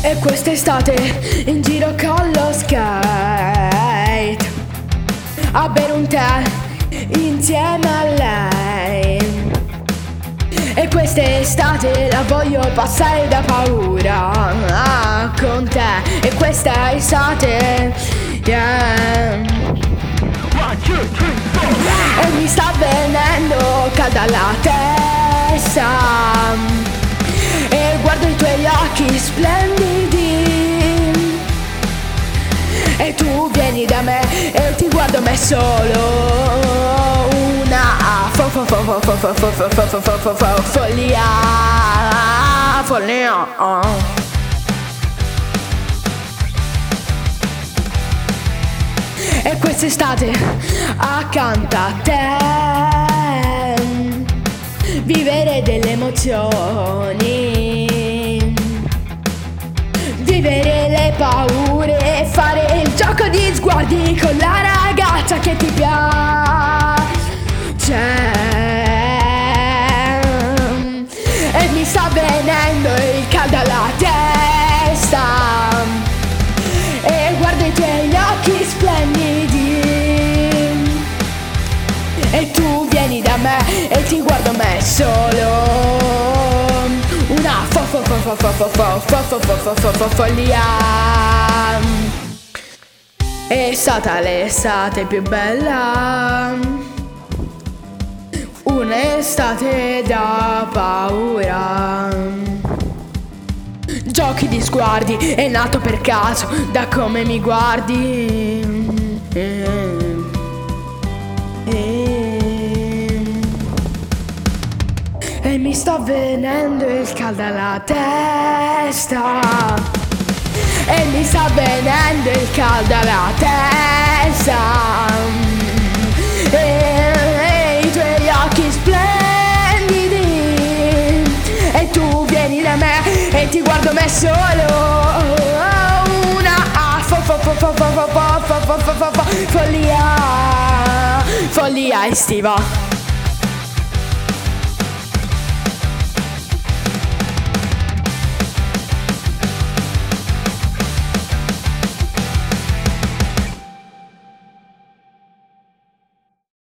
E quest'estate in giro con lo skate a bere un tè insieme a lei. E quest'estate la voglio passare da paura con te. E questa estate, yeah. E mi sta venendo caldo alla testa e guardo i tuoi occhi splendidi e tu vieni da me e ti guardo me solo una follia. E quest'estate accanto a te vivere delle emozioni, vivere le paure e fare il gioco di sguardi con la ragazza che ti piace. E mi sta venendo il caldo alla testa e guardo i tuoi occhi splendidi e tu vieni da me e ti guardo me solo una follia. È stata l'estate più bella, un'estate da paura, giochi di sguardi, è nato per caso da come mi guardi. E mi sta venendo il caldo alla testa, e mi sta venendo il caldo alla testa, e i tuoi occhi splendidi, e tu vieni da me e ti guardo me solo una follia estiva.